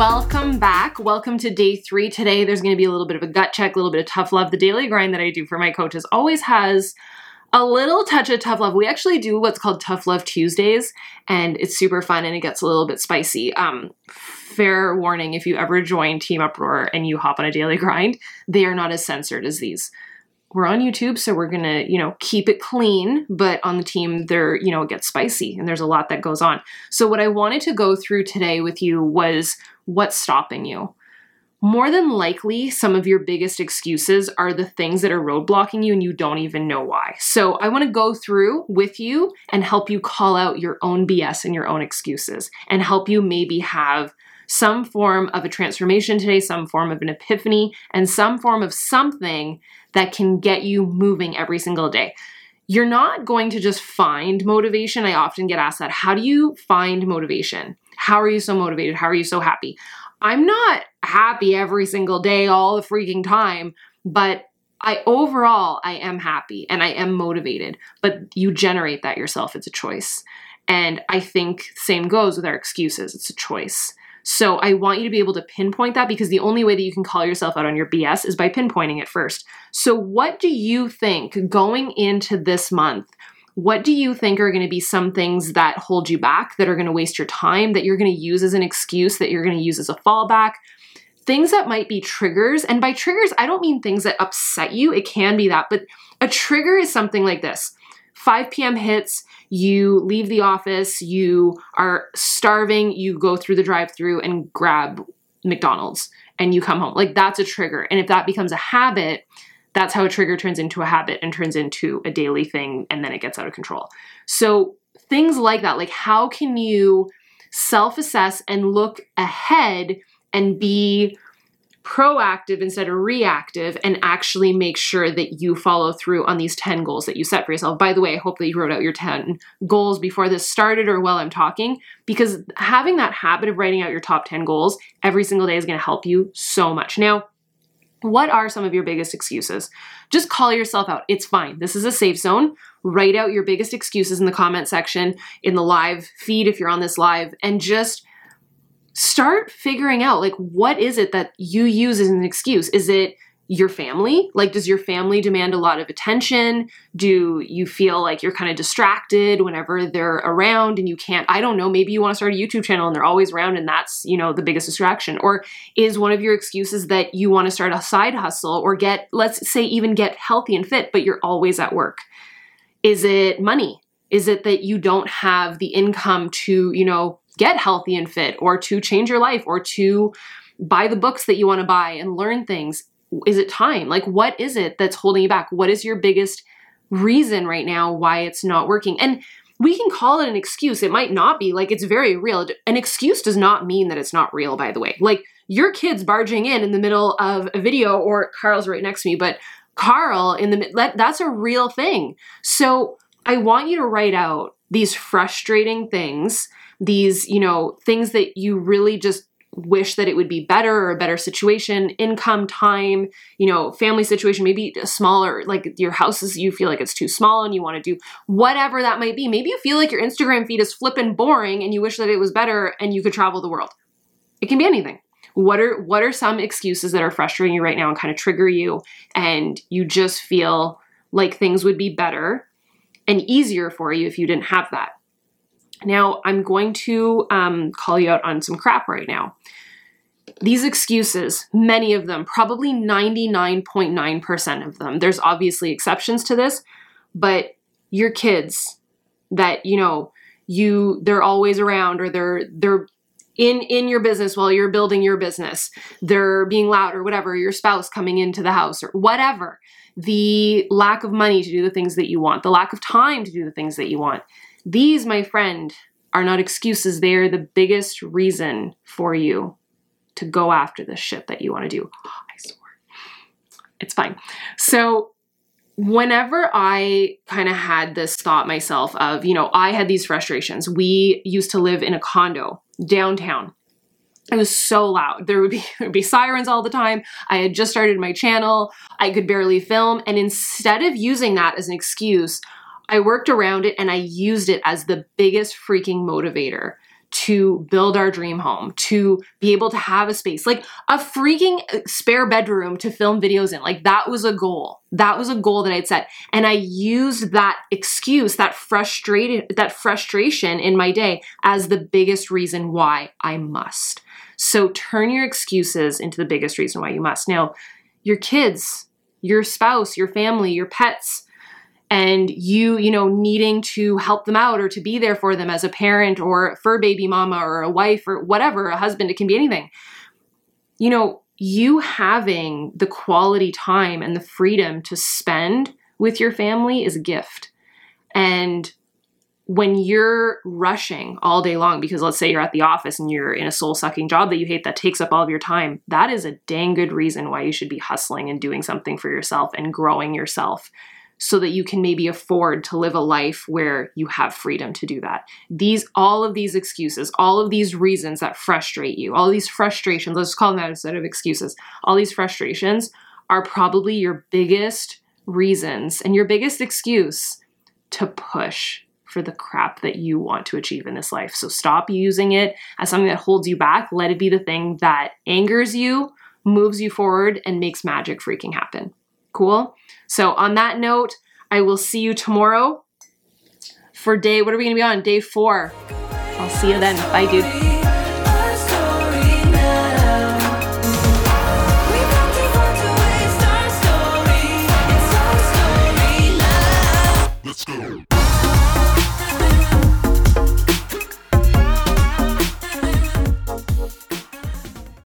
Welcome back. Welcome to day 3. Today, there's going to be a little bit of a gut check, a little bit of tough love. The daily grind that I do for my coaches always has a little touch of tough love. We actually do what's called Tough Love Tuesdays, and it's super fun and it gets a little bit spicy. Fair warning, if you ever join Team Uproar and you hop on a daily grind, they are not as censored as these. We're on YouTube, so we're going to, keep it clean, but on the team there, it gets spicy and there's a lot that goes on. So what I wanted to go through today with you was what's stopping you. More than likely, some of your biggest excuses are the things that are roadblocking you and you don't even know why. So I want to go through with you and help you call out your own BS and your own excuses and help you maybe have some form of a transformation today, some form of an epiphany, and some form of something that can get you moving every single day. You're not going to just find motivation. I often get asked that. How do you find motivation? How are you so motivated? How are you so happy? I'm not happy every single day, all the freaking time, but I am happy and I am motivated, but you generate that yourself. It's a choice. And I think same goes with our excuses. It's a choice. So I want you to be able to pinpoint that, because the only way that you can call yourself out on your BS is by pinpointing it first. So what do you think going into this month? What do you think are going to be some things that hold you back, that are going to waste your time, that you're going to use as an excuse, that you're going to use as a fallback? Things that might be triggers. And by triggers, I don't mean things that upset you. It can be that, but a trigger is something like this. 5 p.m. hits, you leave the office, you are starving, you go through the drive-thru and grab McDonald's and you come home. Like, that's a trigger. And if that becomes a habit, that's how a trigger turns into a habit and turns into a daily thing, and then it gets out of control. So things like that, like, how can you self-assess and look ahead and be proactive instead of reactive, and actually make sure that you follow through on these 10 goals that you set for yourself. By the way, I hope that you wrote out your 10 goals before this started or while I'm talking, because having that habit of writing out your top 10 goals every single day is going to help you so much. Now, what are some of your biggest excuses? Just call yourself out. It's fine. This is a safe zone. Write out your biggest excuses in the comment section, in the live feed if you're on this live, and just start figuring out, like, what is it that you use as an excuse? Is it your family? Like, does your family demand a lot of attention? Do you feel like you're kind of distracted whenever they're around and you can't, I don't know, maybe you want to start a YouTube channel and they're always around and that's, the biggest distraction? Or is one of your excuses that you want to start a side hustle or get healthy and fit, but you're always at work? Is it money? Is it that you don't have the income to, get healthy and fit, or to change your life, or to buy the books that you want to buy and learn things? Is it time? Like, what is it that's holding you back? What is your biggest reason right now why it's not working? And we can call it an excuse. It might not be. Like, it's very real. An excuse does not mean that it's not real, by the way. Like, your kid's barging in the middle of a video, or Carl's right next to me, but Carl that's a real thing. So I want you to write out these frustrating things, these, things that you really just wish that it would be better, or a better situation, income, time, family situation, maybe a smaller, like your house is, you feel like it's too small and you want to do whatever that might be. Maybe you feel like your Instagram feed is flipping boring and you wish that it was better and you could travel the world. It can be anything. What are some excuses that are frustrating you right now and kind of trigger you, and you just feel like things would be better and easier for you if you didn't have that? Now, I'm going to call you out on some crap right now. These excuses, many of them, probably 99.9% of them, there's obviously exceptions to this, but your kids that, they're always around, or they're in your business while you're building your business, they're being loud, or whatever, your spouse coming into the house, or whatever, the lack of money to do the things that you want, the lack of time to do the things that you want. These, my friend, are not excuses. They are the biggest reason for you to go after the shit that you want to do. Oh, I swore. It's fine. So whenever I kind of had this thought myself of, I had these frustrations. We used to live in a condo downtown. It was so loud. There would be sirens all the time. I had just started my channel. I could barely film. And instead of using that as an excuse, I worked around it and I used it as the biggest freaking motivator to build our dream home, to be able to have a space, like a freaking spare bedroom to film videos in. Like that was a goal. That was a goal that I'd set. And I used that excuse, that frustration in my day as the biggest reason why I must. So turn your excuses into the biggest reason why you must. Now, your kids, your spouse, your family, your pets, and you needing to help them out or to be there for them as a parent or for baby mama or a wife or whatever, a husband, it can be anything. You having the quality time and the freedom to spend with your family is a gift. And when you're rushing all day long, because let's say you're at the office and you're in a soul-sucking job that you hate that takes up all of your time, that is a dang good reason why you should be hustling and doing something for yourself and growing yourself, so that you can maybe afford to live a life where you have freedom to do that. All of these excuses, all of these reasons that frustrate you, all these frustrations, let's call them that instead of excuses, all these frustrations are probably your biggest reasons and your biggest excuse to push for the crap that you want to achieve in this life. So stop using it as something that holds you back. Let it be the thing that angers you, moves you forward, and makes magic freaking happen. Cool? So on that note, I will see you tomorrow for what are we going to be on? Day 4. I'll see you then. Bye, dude.